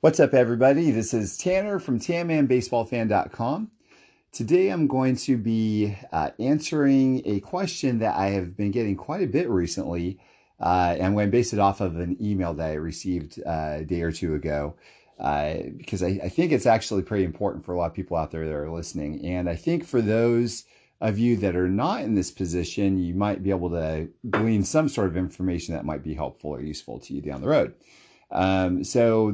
What's up, everybody? This is Tanner from TannerBaseballFan.com. Today I'm going to be answering a question that I have been getting quite a bit recently. And I'm going to base it off of an email that I received a day or two ago because I think it's actually pretty important for a lot of people out there that are listening. And I think for those of you that are not in this position, you might be able to glean some sort of information that might be helpful or useful to you down the road. So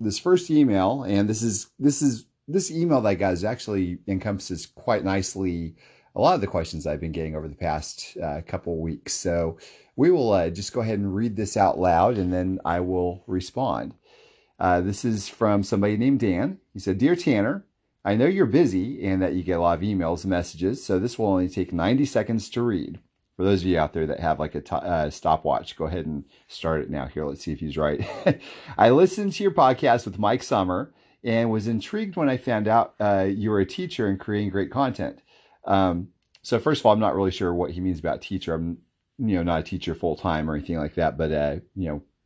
this first email, and this email that I got is actually encompasses quite nicely a lot of the questions I've been getting over the past couple weeks. So we will just go ahead and read this out loud, and then I will respond. This is from somebody named Dan. He said, "Dear Tanner, I know you're busy and that you get a lot of emails and messages, so this will only take 90 seconds to read." For those of you out there that have like a stopwatch, go ahead and start it now. Here, let's see if he's right. "I listened to your podcast with Mike Sommer and was intrigued when I found out you were a teacher and creating great content." So first of all, I'm not really sure what he means about teacher. I'm, not a teacher full time or anything like that, but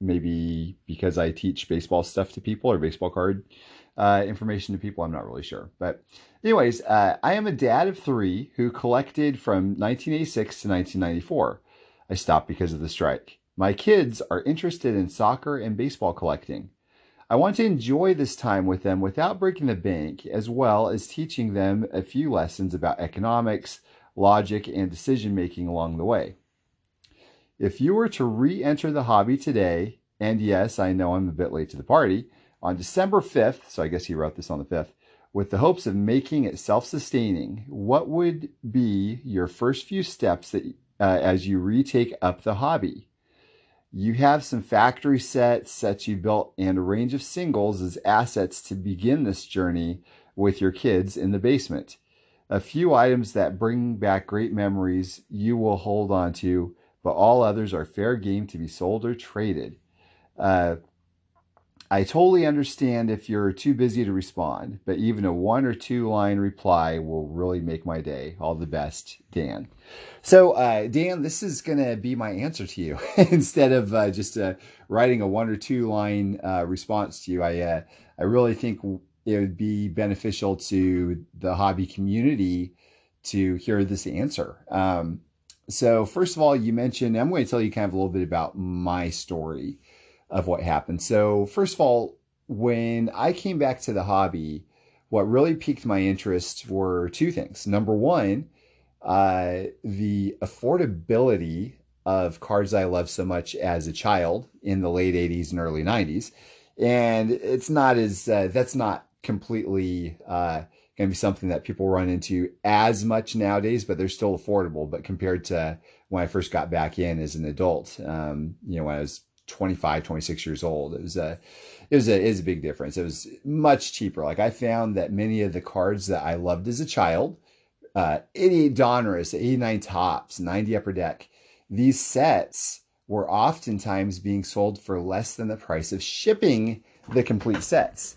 maybe because I teach baseball stuff to people or baseball card information to people. I'm not really sure. But anyways, "I am a dad of three who collected from 1986 to 1994. I stopped because of the strike. My kids are interested in soccer and baseball collecting. I want to enjoy this time with them without breaking the bank, as well as teaching them a few lessons about economics, logic, and decision-making along the way. If you were to re-enter the hobby today, and yes, I know I'm a bit late to the party, on December 5th, so I guess he wrote this on the 5th, with the hopes of making it self-sustaining, what would be your first few steps that, as you retake up the hobby? You have some factory sets you built, and a range of singles as assets to begin this journey with your kids in the basement. A few items that bring back great memories you will hold on to, but all others are fair game to be sold or traded. I totally understand if you're too busy to respond, but even a one or two line reply will really make my day. All the best, Dan." So Dan, this is going to be my answer to you. Instead of just writing a one or two line response to you, I really think it would be beneficial to the hobby community to hear this answer. So first of all, you mentioned, I'm going to tell you kind of a little bit about my story of what happened. So first of all, when I came back to the hobby, what really piqued my interest were two things. Number one, the affordability of cards I loved so much as a child in the late 80s and early 90s. And it's not as, that's not completely going to be something that people run into as much nowadays, but they're still affordable. But compared to when I first got back in as an adult, when I was 25, 26 years old, it was a big difference. It was much cheaper. Like, I found that many of the cards that I loved as a child, 88 Donruss, 89 Topps, 90 Upper Deck, these sets were oftentimes being sold for less than the price of shipping the complete sets.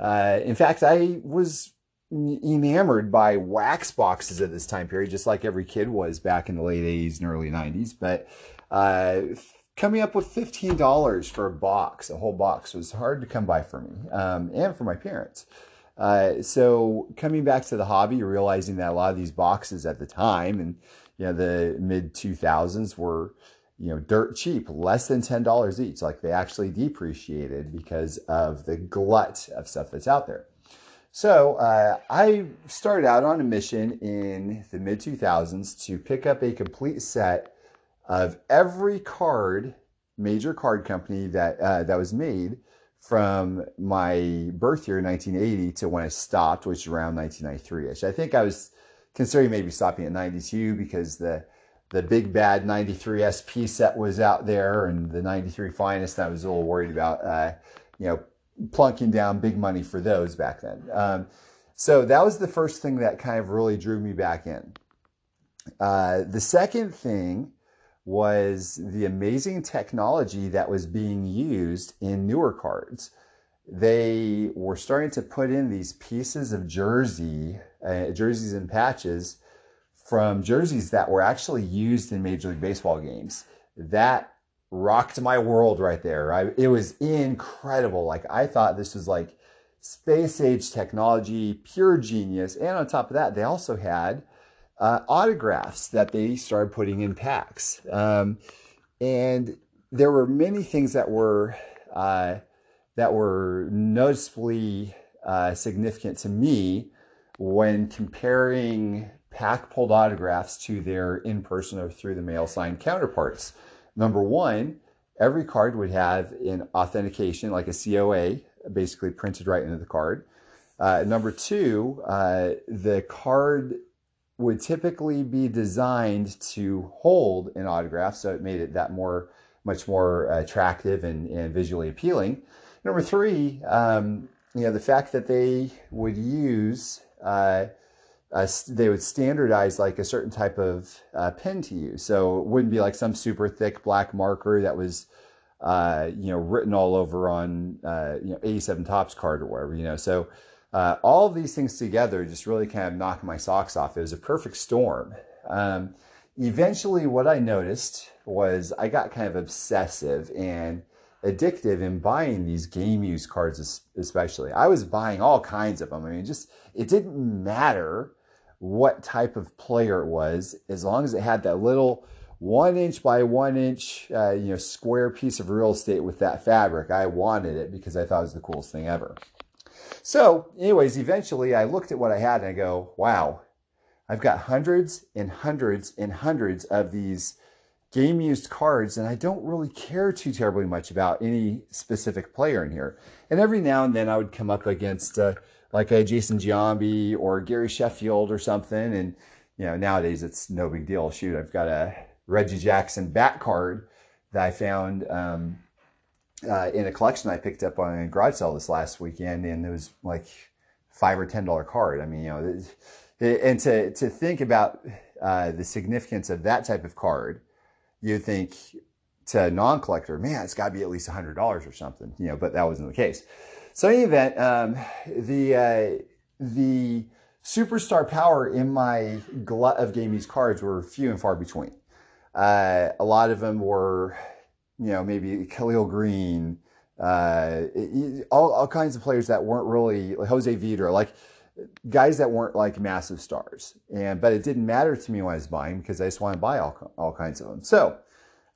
In fact, I was enamored by wax boxes at this time period, just like every kid was back in the late 80s and early 90s. But coming up with $15 for a whole box, was hard to come by for me and for my parents. So coming back to the hobby, realizing that a lot of these boxes at the time, and the mid 2000s, were dirt cheap, less than $10 each. Like, they actually depreciated because of the glut of stuff that's out there. So I started out on a mission in the mid 2000s to pick up a complete set of every card, major card company that was made from my birth year, 1980, to when I stopped, which is around 1993-ish. I think I was considering maybe stopping at 92 because the big bad 93 SP set was out there, and the 93 Finest. I was a little worried about, plunking down big money for those back then. So that was the first thing that kind of really drew me back in. The second thing was the amazing technology that was being used in newer cards. They were starting to put in these pieces of jerseys and patches from jerseys that were actually used in Major League Baseball games. That rocked my world right there. It was incredible. Like, I thought this was like space age technology, pure genius. And on top of that, they also had autographs that they started putting in packs. And there were many things that were noticeably significant to me when comparing pack pulled autographs to their in-person or through the mail signed counterparts. Number one, every card would have an authentication, like a COA, basically printed right into the card. Number two, the card would typically be designed to hold an autograph, so it made it that much more attractive and visually appealing. Number three, you know, the fact that they would use, they would standardize like a certain type of pen to use. So it wouldn't be like some super thick black marker that was, you know, written all over on, you know, 87 Topps card or whatever, you know. So all of these things together just really kind of knocked my socks off. It was a perfect storm. Eventually what I noticed was I got kind of obsessive and addictive in buying these game use cards especially. I was buying all kinds of them. I mean, just, it didn't matter what type of player it was, as long as it had that little 1-inch by 1-inch, you know, square piece of real estate with that fabric. I wanted it because I thought it was the coolest thing ever. So anyways, eventually I looked at what I had and I go, wow, I've got hundreds and hundreds and hundreds of these game used cards, and I don't really care too terribly much about any specific player in here. And every now and then I would come up against like a Jason Giambi or Gary Sheffield or something. And, you know, nowadays it's no big deal. Shoot, I've got a Reggie Jackson bat card that I found in a collection I picked up on a garage sale this last weekend. And it was like $5 or $10 card. I mean, you know, and to think about the significance of that type of card, you'd think to a non-collector, man, it's got to be at least $100 or something, you know, but that wasn't the case. So in any event, the superstar power in my glut of game used cards were few and far between. A lot of them were, you know, maybe Khalil Greene, all kinds of players that weren't really, like Jose Vitor, like guys that weren't like massive stars. And but it didn't matter to me when I was buying, because I just wanted to buy all kinds of them. So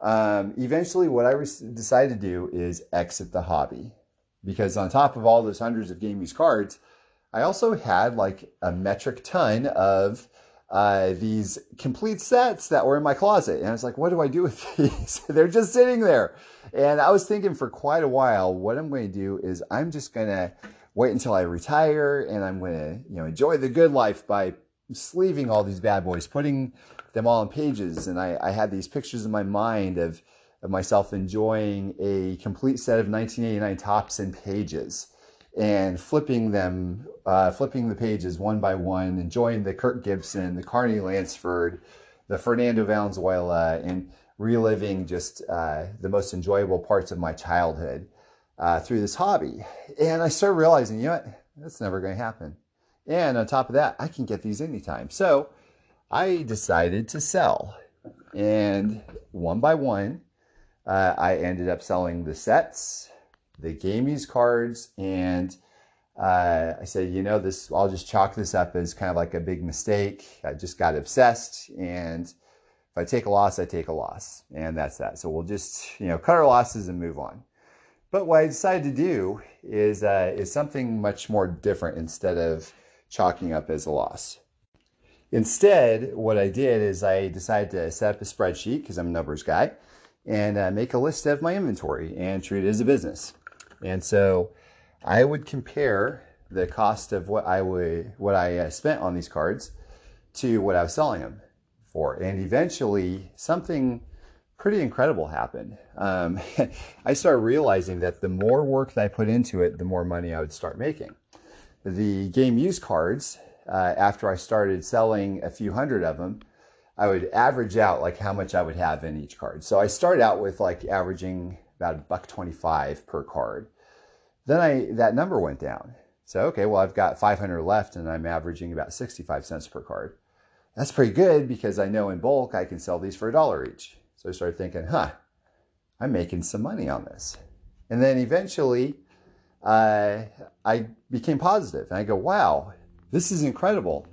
eventually what I decided to do is exit the hobby. Because on top of all those hundreds of game used cards, I also had like a metric ton of these complete sets that were in my closet. And I was like, what do I do with these? They're just sitting there. And I was thinking for quite a while, what I'm going to do is I'm just going to wait until I retire, and I'm going to, you know, enjoy the good life by sleeving all these bad boys, putting them all in pages. And I had these pictures in my mind of myself enjoying a complete set of 1989 Topps in pages and flipping them, flipping the pages one by one, enjoying the Kirk Gibson, the Carney Lansford, the Fernando Valenzuela, and reliving just the most enjoyable parts of my childhood through this hobby. And I started realizing, you know what, that's never going to happen. And on top of that, I can get these anytime. So I decided to sell. And one by one, I ended up selling the sets, the game used cards, and I said, you know, this, I'll just chalk this up as kind of like a big mistake. I just got obsessed, and if I take a loss, I take a loss, and that's that. So we'll just, you know, cut our losses and move on. But what I decided to do is something much more different instead of chalking up as a loss. Instead, what I did is I decided to set up a spreadsheet, because I'm a numbers guy, and make a list of my inventory and treat it as a business. And so I would compare the cost of what I spent on these cards to what I was selling them for. And eventually something pretty incredible happened. I started realizing that the more work that I put into it, the more money I would start making. The game use cards, after I started selling a few hundred of them, I would average out like how much I would have in each card. So I started out with like averaging about $1.25 per card. Then that number went down. So, okay, well, I've got 500 left and I'm averaging about 65 cents per card. That's pretty good, because I know in bulk I can sell these for $1 each. So I started thinking, huh, I'm making some money on this. And then eventually I became positive. And I go, wow, this is incredible.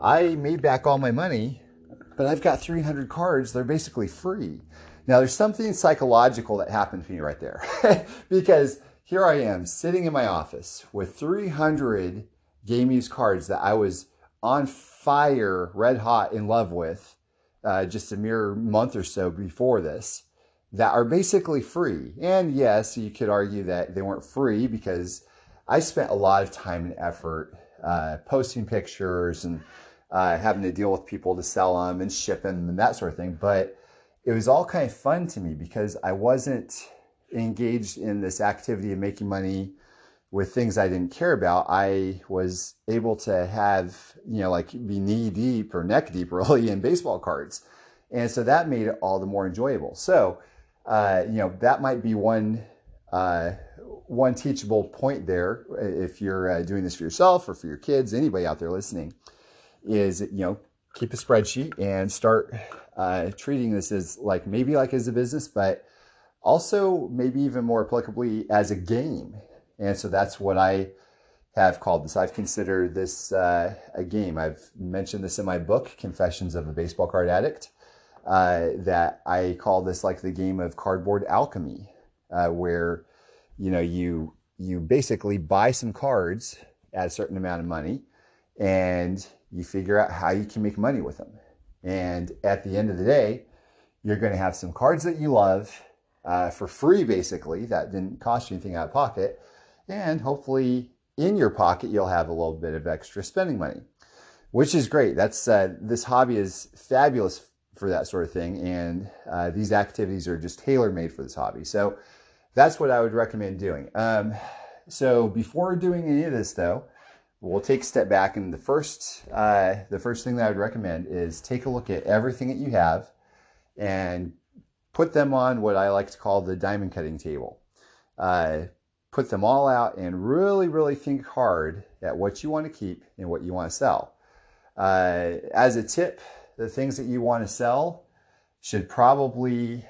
I made back all my money, but I've got 300 cards. They're basically free. Now, there's something psychological that happened to me right there because here I am sitting in my office with 300 game used cards that I was on fire, red hot, in love with just a mere month or so before this, that are basically free. And yes, you could argue that they weren't free because I spent a lot of time and effort posting pictures and having to deal with people to sell them and ship them and that sort of thing. But it was all kind of fun to me because I wasn't engaged in this activity of making money with things I didn't care about. I was able to have, you know, like be knee deep or neck deep really in baseball cards. And so that made it all the more enjoyable. So, you know, that might be one teachable point there. If you're doing this for yourself or for your kids, anybody out there listening, is, you know, keep a spreadsheet and start treating this as like, maybe like as a business, but also maybe even more applicably as a game. And so that's what I have called this. I've considered this a game. I've mentioned this in my book, Confessions of a Baseball Card Addict, that I call this like the game of cardboard alchemy, where, you know, you basically buy some cards at a certain amount of money and you figure out how you can make money with them. And at the end of the day, you're going to have some cards that you love for free, basically, that didn't cost you anything out of pocket. And hopefully in your pocket, you'll have a little bit of extra spending money, which is great. That's this hobby is fabulous for that sort of thing. And these activities are just tailor-made for this hobby. So that's what I would recommend doing. So before doing any of this, though, we'll take a step back. And the first thing that I would recommend is take a look at everything that you have and put them on what I like to call the diamond cutting table. Put them all out and really, really think hard at what you want to keep and what you want to sell. As a tip, the things that you want to sell should probably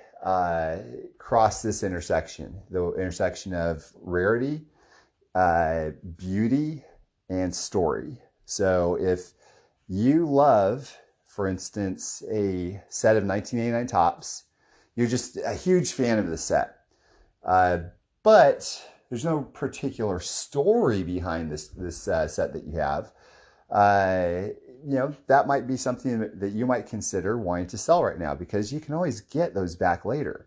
cross this intersection, the intersection of rarity, beauty, and story. So if you love, for instance, a set of 1989 Topps, you're just a huge fan of the set. But there's no particular story behind this set that you have. You know, that might be something that you might consider wanting to sell right now because you can always get those back later.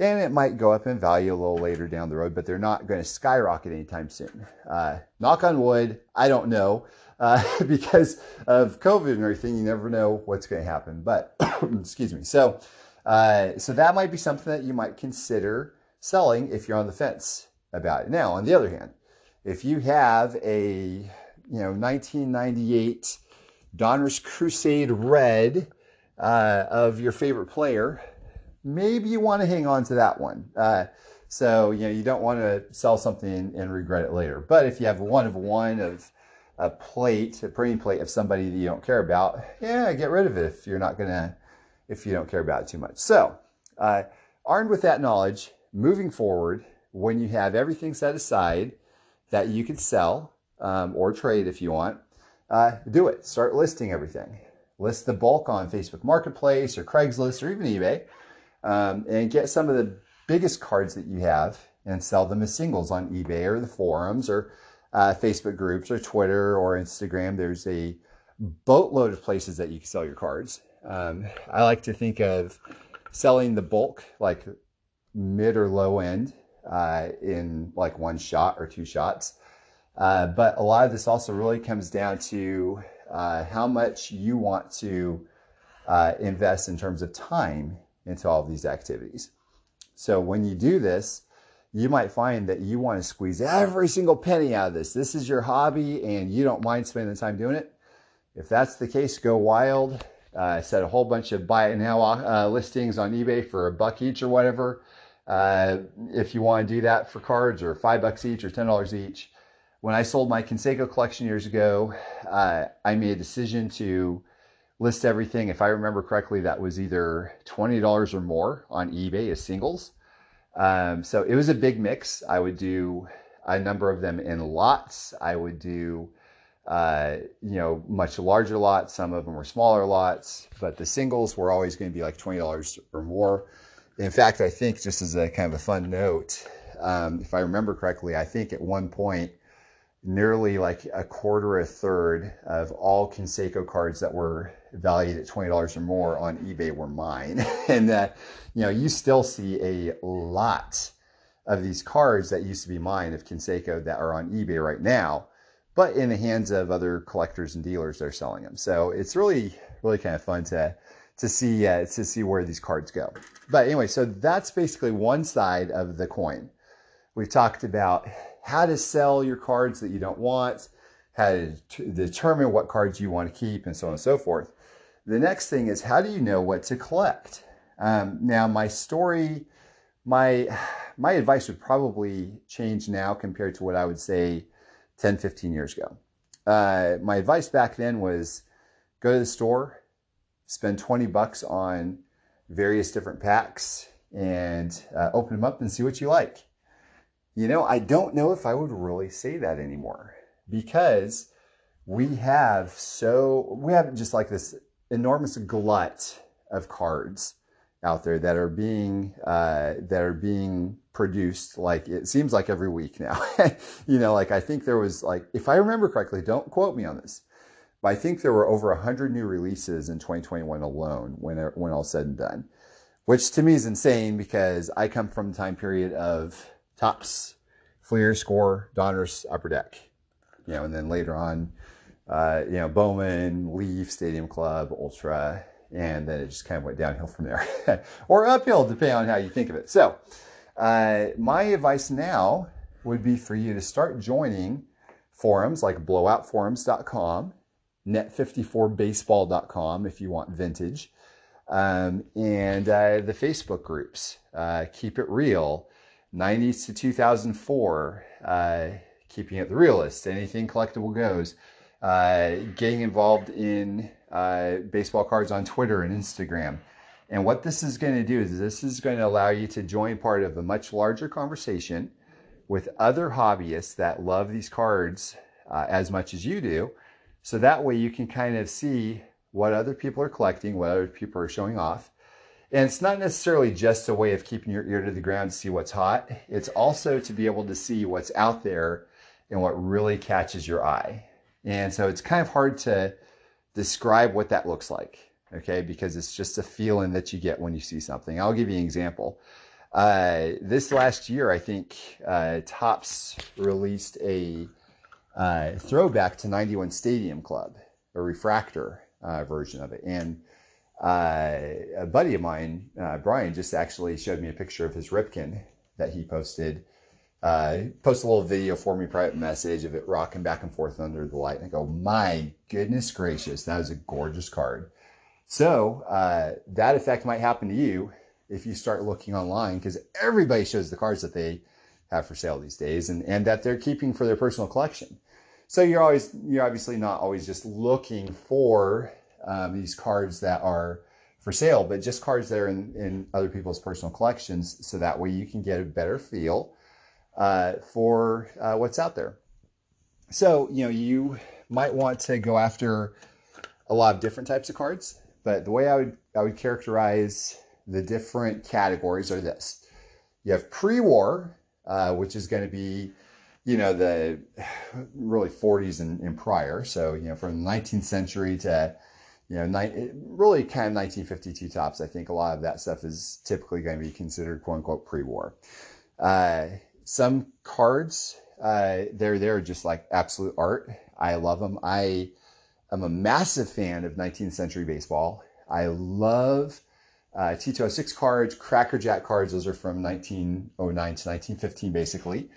And it might go up in value a little later down the road, but they're not going to skyrocket anytime soon. Knock on wood, I don't know. Because of COVID and everything, you never know what's going to happen. But, excuse me. So that might be something that you might consider selling if you're on the fence about it. Now, on the other hand, if you have a 1998 Donruss Crusade Red of your favorite player, maybe you want to hang on to that one. So you don't want to sell something and regret it later. But if you have one of a plate, a printing plate of somebody that you don't care about, yeah, get rid of it if you don't care about it too much. So armed with that knowledge, moving forward, when you have everything set aside that you could sell or trade if you want, do it. Start listing everything. List the bulk on Facebook Marketplace or Craigslist or even eBay, and get some of the biggest cards that you have and sell them as singles on eBay or the forums or Facebook groups or Twitter or Instagram. There's a boatload of places that you can sell your cards. I like to think of selling the bulk, like mid or low end, in like one shot or two shots. But a lot of this also really comes down to how much you want to invest in terms of time into all of these activities. So when you do this, you might find that you want to squeeze every single penny out of this. This is your hobby and you don't mind spending the time doing it. If that's the case, go wild. Set a whole bunch of buy it now listings on eBay for $1 each or whatever. If you want to do that for cards, or $5 each or $10 each. When I sold my Conseco collection years ago, I made a decision to list everything. If I remember correctly, that was either $20 or more on eBay as singles. So it was a big mix. I would do a number of them in lots. I would do, much larger lots. Some of them were smaller lots, but the singles were always going to be like $20 or more. In fact, I think just as a kind of a fun note, if I remember correctly, I think at one point, nearly like a third of all Conseco cards that were valued at $20 or more on eBay were mine. And that, you still see a lot of these cards that used to be mine of Conseco that are on eBay right now, but in the hands of other collectors and dealers, they're selling them. So it's really, really kind of fun to see where these cards go. But anyway, so that's basically one side of the coin. We've talked about how to sell your cards that you don't want, how to determine what cards you want to keep, and so on and so forth. The next thing is, how do you know what to collect? Now, my advice would probably change now compared to what I would say 10, 15 years ago. My advice back then was go to the store, spend $20 on various different packs, and open them up and see what you like. I don't know if I would really say that anymore, because we have just like this enormous glut of cards out there that are being produced. Like, it seems like every week now, I think there was, like, if I remember correctly, don't quote me on this, but I think there were over 100 new releases in 2021 alone when all said and done, which to me is insane because I come from the time period of Topps, Fleer, Score, Donruss, Upper Deck, and then later on, Bowman, Leaf, Stadium Club, Ultra, and then it just kind of went downhill from there, or uphill, depending on how you think of it. So my advice now would be for you to start joining forums like blowoutforums.com, net54baseball.com if you want vintage, and the Facebook groups, Keep It Real, 90s to 2004, Keeping It The Realest, Anything Collectible Goes, getting involved in baseball cards on Twitter and Instagram. And what this is going to do is this is going to allow you to join part of a much larger conversation with other hobbyists that love these cards as much as you do. So that way you can kind of see what other people are collecting, what other people are showing off. And it's not necessarily just a way of keeping your ear to the ground to see what's hot. It's also to be able to see what's out there and what really catches your eye. And so it's kind of hard to describe what that looks like, okay? Because it's just a feeling that you get when you see something. I'll give you an example. This last year, I think Topps released a throwback to 91 Stadium Club, a refractor version of it. And a buddy of mine, Brian, just actually showed me a picture of his Ripken that he posted. Posted a little video for me, private message of it rocking back and forth under the light. And I go, my goodness gracious, that is a gorgeous card. So that effect might happen to you if you start looking online, because everybody shows the cards that they have for sale these days and that they're keeping for their personal collection. So you're obviously not always just looking for these cards that are for sale, but just cards that are in other people's personal collections. So that way you can get a better feel for what's out there. So, you might want to go after a lot of different types of cards, but the way I would characterize the different categories are this. You have pre-war, which is going to be, the really 40s and prior. So, from the 19th century to, really kind of 1952 tops. I think a lot of that stuff is typically going to be considered quote unquote pre-war. Some cards, they're just like absolute art. I love them. I am a massive fan of 19th century baseball. I love T206 cards, Cracker Jack cards. Those are from 1909 to 1915, basically.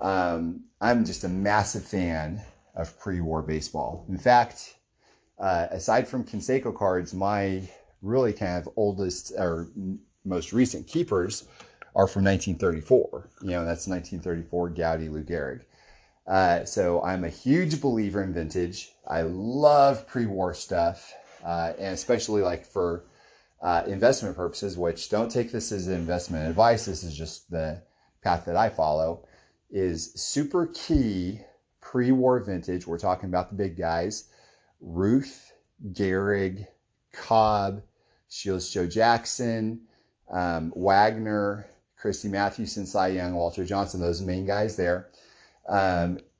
I'm just a massive fan of pre-war baseball. In fact, aside from Conseco cards, my really kind of oldest or most recent keepers are from 1934. That's 1934 Gowdy, Lou Gehrig. So I'm a huge believer in vintage. I love pre-war stuff, and especially like for investment purposes, which don't take this as investment advice, this is just the path that I follow, is super key pre-war vintage. We're talking about the big guys, Ruth, Gehrig, Cobb, Shields Joe Jackson, Wagner, Christy Mathewson, Cy Young, Walter Johnson, those main guys there.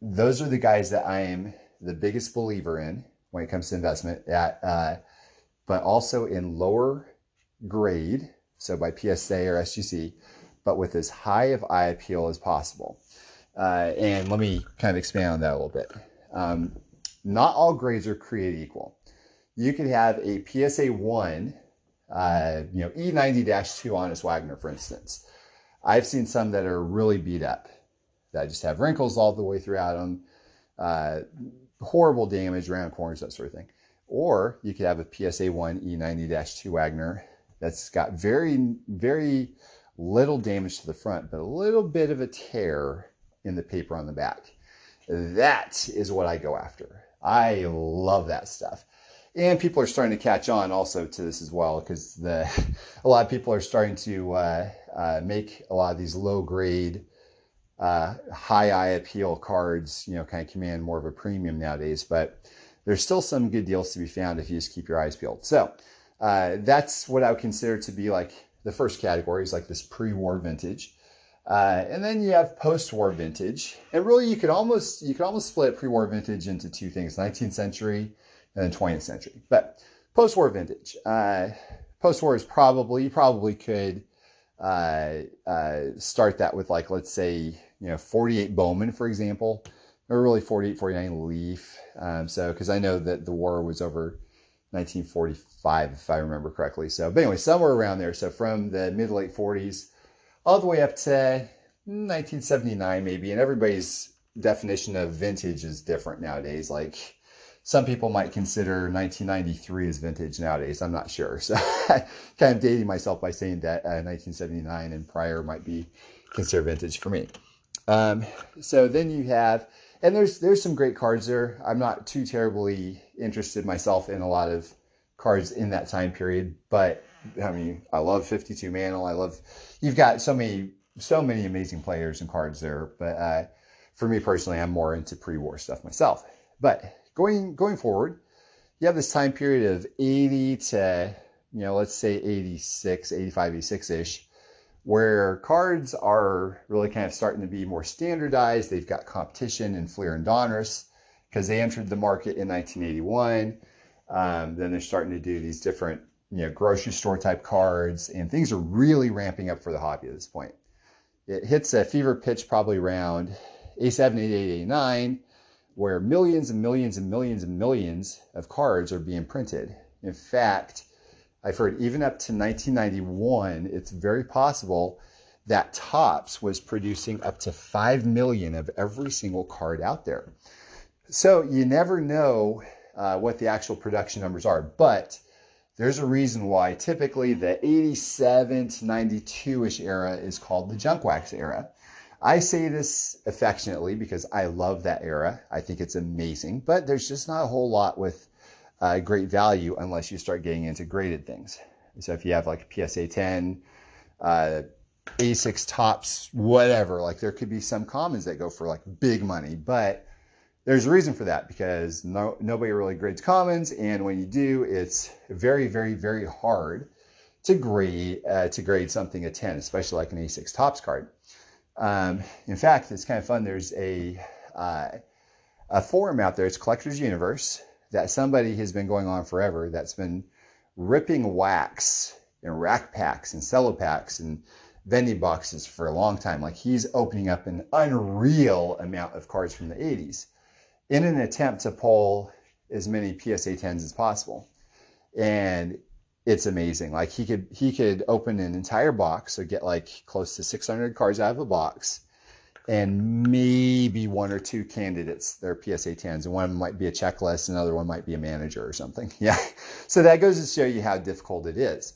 Those are the guys that I am the biggest believer in when it comes to investment, but also in lower grade, so by PSA or SGC, but with as high of eye appeal as possible. And let me kind of expand on that a little bit. Not all grades are created equal. You could have a PSA 1, E90-2 Honest Wagner, for instance. I've seen some that are really beat up, that just have wrinkles all the way throughout them, horrible damage, round corners, that sort of thing. Or you could have a PSA 1 E90-2 Wagner that's got very, very little damage to the front, but a little bit of a tear in the paper on the back. That is what I go after. I love that stuff. And people are starting to catch on also to this as well, because a lot of people are starting to make a lot of these low-grade, high eye appeal cards, kind of command more of a premium nowadays. But there's still some good deals to be found if you just keep your eyes peeled. So that's what I would consider to be like the first category, is like this pre-war vintage. And then you have post-war vintage. And really, you could almost split pre-war vintage into two things, 19th century and then 20th century. But post-war vintage. Post-war is you probably could start that with, like, let's say, 48 Bowman, for example, or really 48, 49 Leaf. Because I know that the war was over 1945, if I remember correctly. So, but anyway, somewhere around there. So from the mid to late 40s all the way up to 1979 maybe. And everybody's definition of vintage is different nowadays. Like, some people might consider 1993 as vintage nowadays. I'm not sure. So I'm kind of dating myself by saying that 1979 and prior might be considered vintage for me. So then you have, and there's some great cards there. I'm not too terribly interested myself in a lot of cards in that time period, but I mean, I love 52 Mantle. You've got so many amazing players and cards there. But for me personally, I'm more into pre-war stuff myself. But Going forward, you have this time period of 80 to, let's say 86, 85, 86-ish, where cards are really kind of starting to be more standardized. They've got competition in Fleer and Donruss because they entered the market in 1981. Then they're starting to do these different, grocery store type cards, and things are really ramping up for the hobby at this point. It hits a fever pitch probably around 87, 88, 89. Where millions and millions and millions and millions of cards are being printed. In fact, I've heard even up to 1991, it's very possible that Topps was producing up to 5 million of every single card out there. So you never know what the actual production numbers are, but there's a reason why typically the 87 to 92-ish era is called the junk wax era. I say this affectionately because I love that era. I think it's amazing, but there's just not a whole lot with great value unless you start getting into graded things. So if you have like a PSA 10, A6 Tops, whatever, like there could be some commons that go for like big money, but there's a reason for that because nobody really grades commons. And when you do, it's very, very, very hard to grade something a 10, especially like an A6 Tops card. In fact, it's kind of fun. There's a forum out there. It's Collector's Universe that somebody has been going on forever that's been ripping wax and rack packs and cello packs and vending boxes for a long time. Like, he's opening up an unreal amount of cards from the 80s in an attempt to pull as many PSA 10s as possible. And it's amazing. Like, he could open an entire box, so get like close to 600 cards out of a box, and maybe one or two candidates, their PSA 10s, and one of them might be a checklist, another one might be a manager or something. Yeah. So that goes to show you how difficult it is.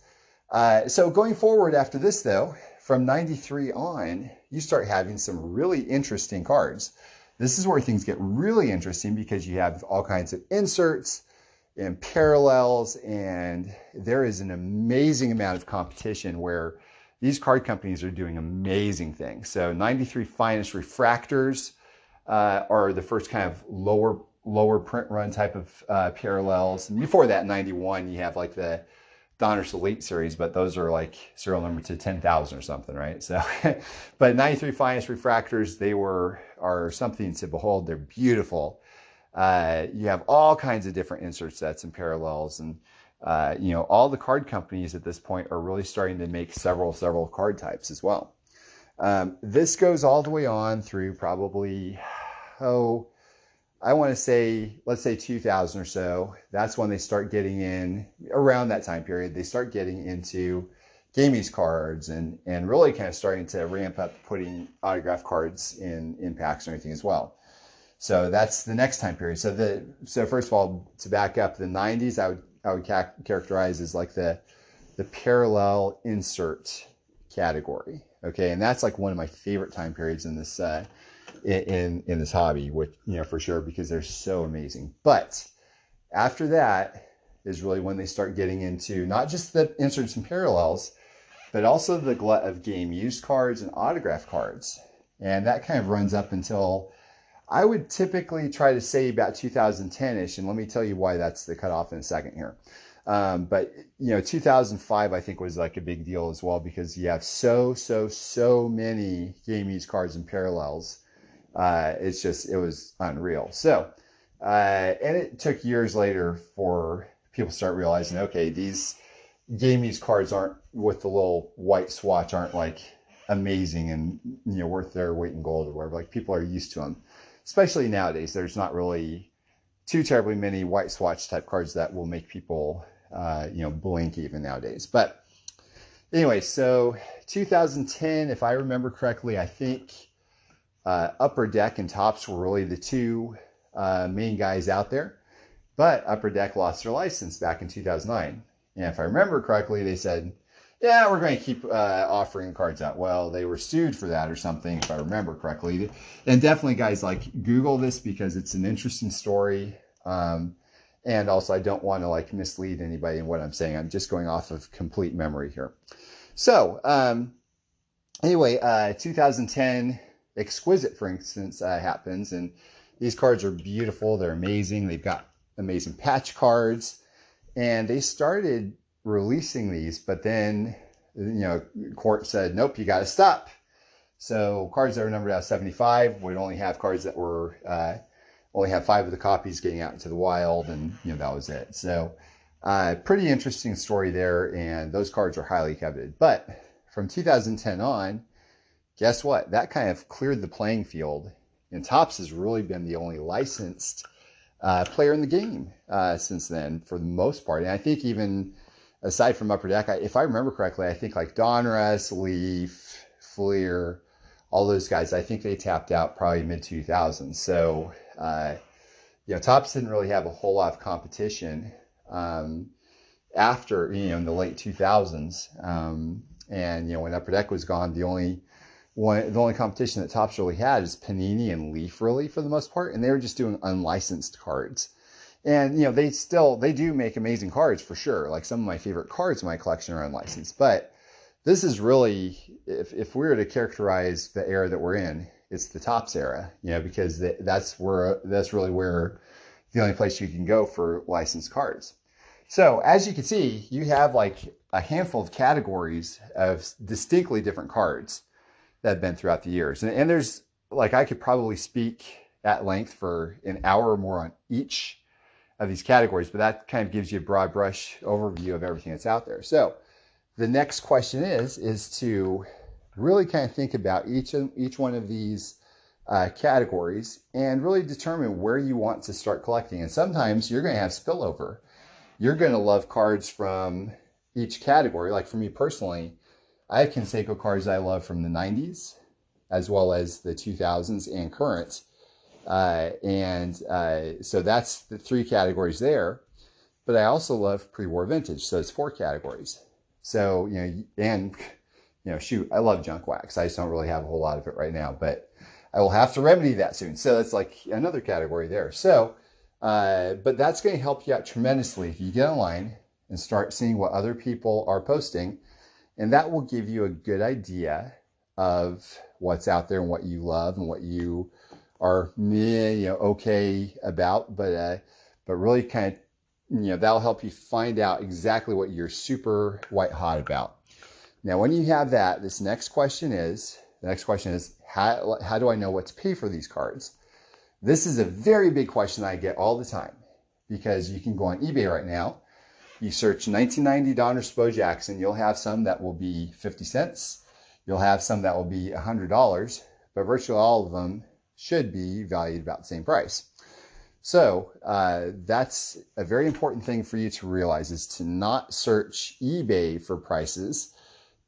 So going forward after this though, from 93 on, you start having some really interesting cards. This is where things get really interesting because you have all kinds of inserts, and parallels, and there is an amazing amount of competition where these card companies are doing amazing things. So 93 Finest Refractors are the first kind of lower print run type of parallels. And before that, 91, you have like the Donruss Elite Series, but those are like serial number to 10,000 or something, right? So, but 93 Finest Refractors, they are something to behold. They're beautiful. You have all kinds of different insert sets and parallels, and you know, all the card companies at this point are really starting to make several card types as well. This goes all the way on through probably, I want to say, let's say 2000 or so. That's when they start getting in, around that time period, they start getting into gaming cards and really kind of starting to ramp up putting autograph cards in packs and everything as well. So that's the next time period. So first of all, to back up, the 90s, I would characterize as like the parallel insert category. Okay, and that's like one of my favorite time periods in this in this hobby, which, you know, for sure, because they're so amazing. But after that is really when they start getting into not just the inserts and parallels, but also the glut of game used cards and autograph cards, and that kind of runs up until, I would typically try to say, about 2010-ish, and let me tell you why that's the cutoff in a second here. But, you know, 2005, I think, was like a big deal as well, because you have so many game-used cards and parallels. It's just, it was unreal. So, and it took years later for people to start realizing, okay, these game-used cards aren't, with the little white swatch, aren't like amazing and, you know, worth their weight in gold or whatever. Like, people are used to them. Especially nowadays, there's not really too terribly many white swatch type cards that will make people, you know, blink even nowadays. But anyway, so 2010, if I remember correctly, I think Upper Deck and Topps were really the two main guys out there. But Upper Deck lost their license back in 2009. And if I remember correctly, they said, yeah, we're going to keep offering cards out. Well, they were sued for that or something, if I remember correctly. And definitely, guys, like, Google this, because it's an interesting story. And also, I don't want to, like, mislead anybody in what I'm saying. I'm just going off of complete memory here. So, anyway, 2010, Exquisite, for instance, happens. And these cards are beautiful. They're amazing. They've got amazing patch cards. And they started releasing these, but then, you know, court said, nope, you got to stop. So cards that were numbered out of 75 would only have cards that were only have 5 of the copies getting out into the wild, and, you know, that was it. So pretty interesting story there, and those cards are highly coveted. But from 2010 on, guess what? That kind of cleared the playing field, and Topps has really been the only licensed player in the game since then, for the most part. And I think even aside from Upper Deck, if I remember correctly, I think like Donruss, Leaf, Fleer, all those guys, I think they tapped out probably mid-2000s. So, you know, Topps didn't really have a whole lot of competition after, you know, in the late 2000s. And, you know, when Upper Deck was gone, the only competition that Topps really had is Panini and Leaf, really, for the most part. And they were just doing unlicensed cards. And, you know, they do make amazing cards, for sure. Like, some of my favorite cards in my collection are unlicensed. But this is really, if we were to characterize the era that we're in, it's the Topps era, you know, because that's really where the only place you can go for licensed cards. So as you can see, you have like a handful of categories of distinctly different cards that have been throughout the years. And there's, like, I could probably speak at length for an hour or more on each of these categories, but that kind of gives you a broad brush overview of everything that's out there. So the next question is to really kind of think about each one of these categories and really determine where you want to start collecting. And sometimes you're going to have spillover. You're going to love cards from each category. Like, for me personally, I have Conseco cards I love from the 90s as well as the 2000s and current. So that's the 3 categories there, but I also love pre-war vintage. So it's 4 categories. So, you know, and, you know, shoot, I love junk wax. I just don't really have a whole lot of it right now, but I will have to remedy that soon. So that's like another category there. So, But that's going to help you out tremendously if you get online and start seeing what other people are posting. And that will give you a good idea of what's out there and what you love and what you are okay about. But really kind of, that'll help you find out exactly what you're super white hot about. Now, when you have that, this next question is, how do I know what to pay for these cards? This is a very big question I get all the time, because you can go on eBay right now. You search 1990 Donruss Bo Jackson. You'll have some that will be 50 cents. You'll have some that will be $100, but virtually all of them should be valued about the same price. So that's a very important thing for you to realize, is to not search eBay for prices,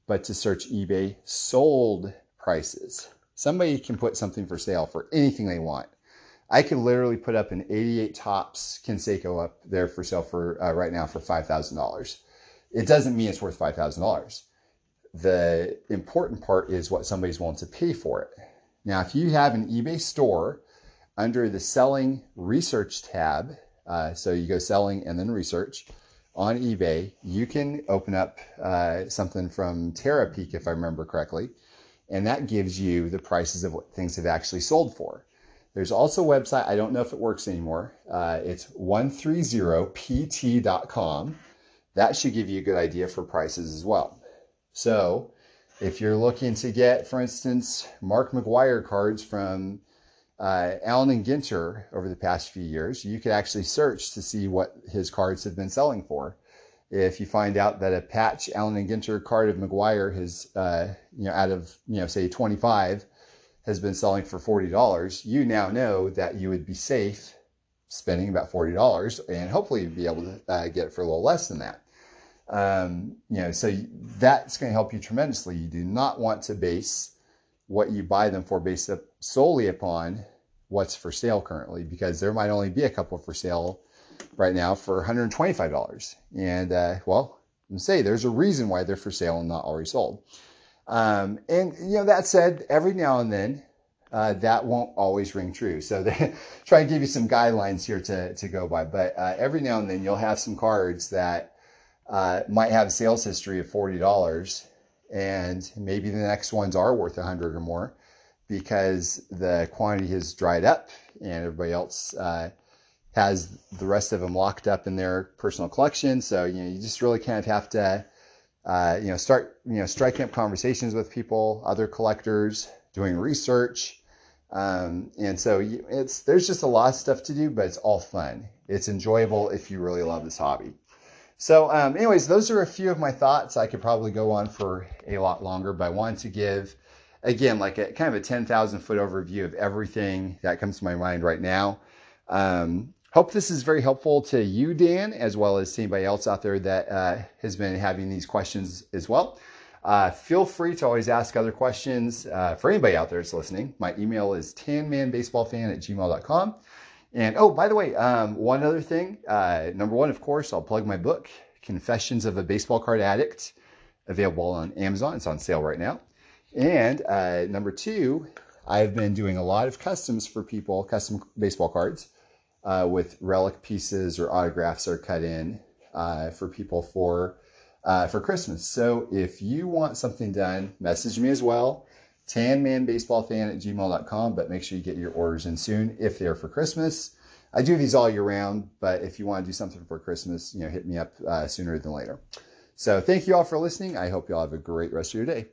but to search eBay sold prices. Somebody can put something for sale for anything they want. I could literally put up an 88 Topps Canseco up there for sale for right now for $5,000. It doesn't mean it's worth $5,000. The important part is what somebody's willing to pay for it. Now, if you have an eBay store, under the selling research tab, so you go selling and then research on eBay, you can open up something from TerraPeak, if I remember correctly, and that gives you the prices of what things have actually sold for. There's also a website, I don't know if it works anymore, it's 130pt.com. That should give you a good idea for prices as well. So if you're looking to get, for instance, Mark McGuire cards from Allen and Ginter over the past few years, you could actually search to see what his cards have been selling for. If you find out that a patch Allen and Ginter card of McGuire has, out of, say 25, has been selling for $40, you now know that you would be safe spending about $40 and hopefully be able to get it for a little less than that. So that's going to help you tremendously. You do not want to base what you buy them for based solely upon what's for sale currently, because there might only be a couple for sale right now for $125. And there's a reason why they're for sale and not already sold. That said, every now and then, that won't always ring true. So try to give you some guidelines here to go by, but every now and then you'll have some cards that might have a sales history of $40, and maybe the next ones are worth $100 or more, because the quantity has dried up and everybody else has the rest of them locked up in their personal collection. So, you just really kind of have to, start, striking up conversations with people, other collectors, doing research. There's just a lot of stuff to do, but it's all fun. It's enjoyable if you really love this hobby. So those are a few of my thoughts. I could probably go on for a lot longer, but I wanted to give, again, like a kind of a 10,000 foot overview of everything that comes to my mind right now. Hope this is very helpful to you, Dan, as well as anybody else out there that has been having these questions as well. Feel free to always ask other questions for anybody out there that's listening. My email is tanmanbaseballfan@gmail.com. And by the way, one other thing. Number one, of course, I'll plug my book, Confessions of a Baseball Card Addict, available on Amazon. It's on sale right now. And number two, I've been doing a lot of customs for people, custom baseball cards with relic pieces or autographs are cut in for people for Christmas. So if you want something done, message me as well. TanmanBaseballFan@gmail.com, but make sure you get your orders in soon if they're for Christmas. I do these all year round, but if you want to do something for Christmas, hit me up sooner than later. So thank you all for listening. I hope you all have a great rest of your day.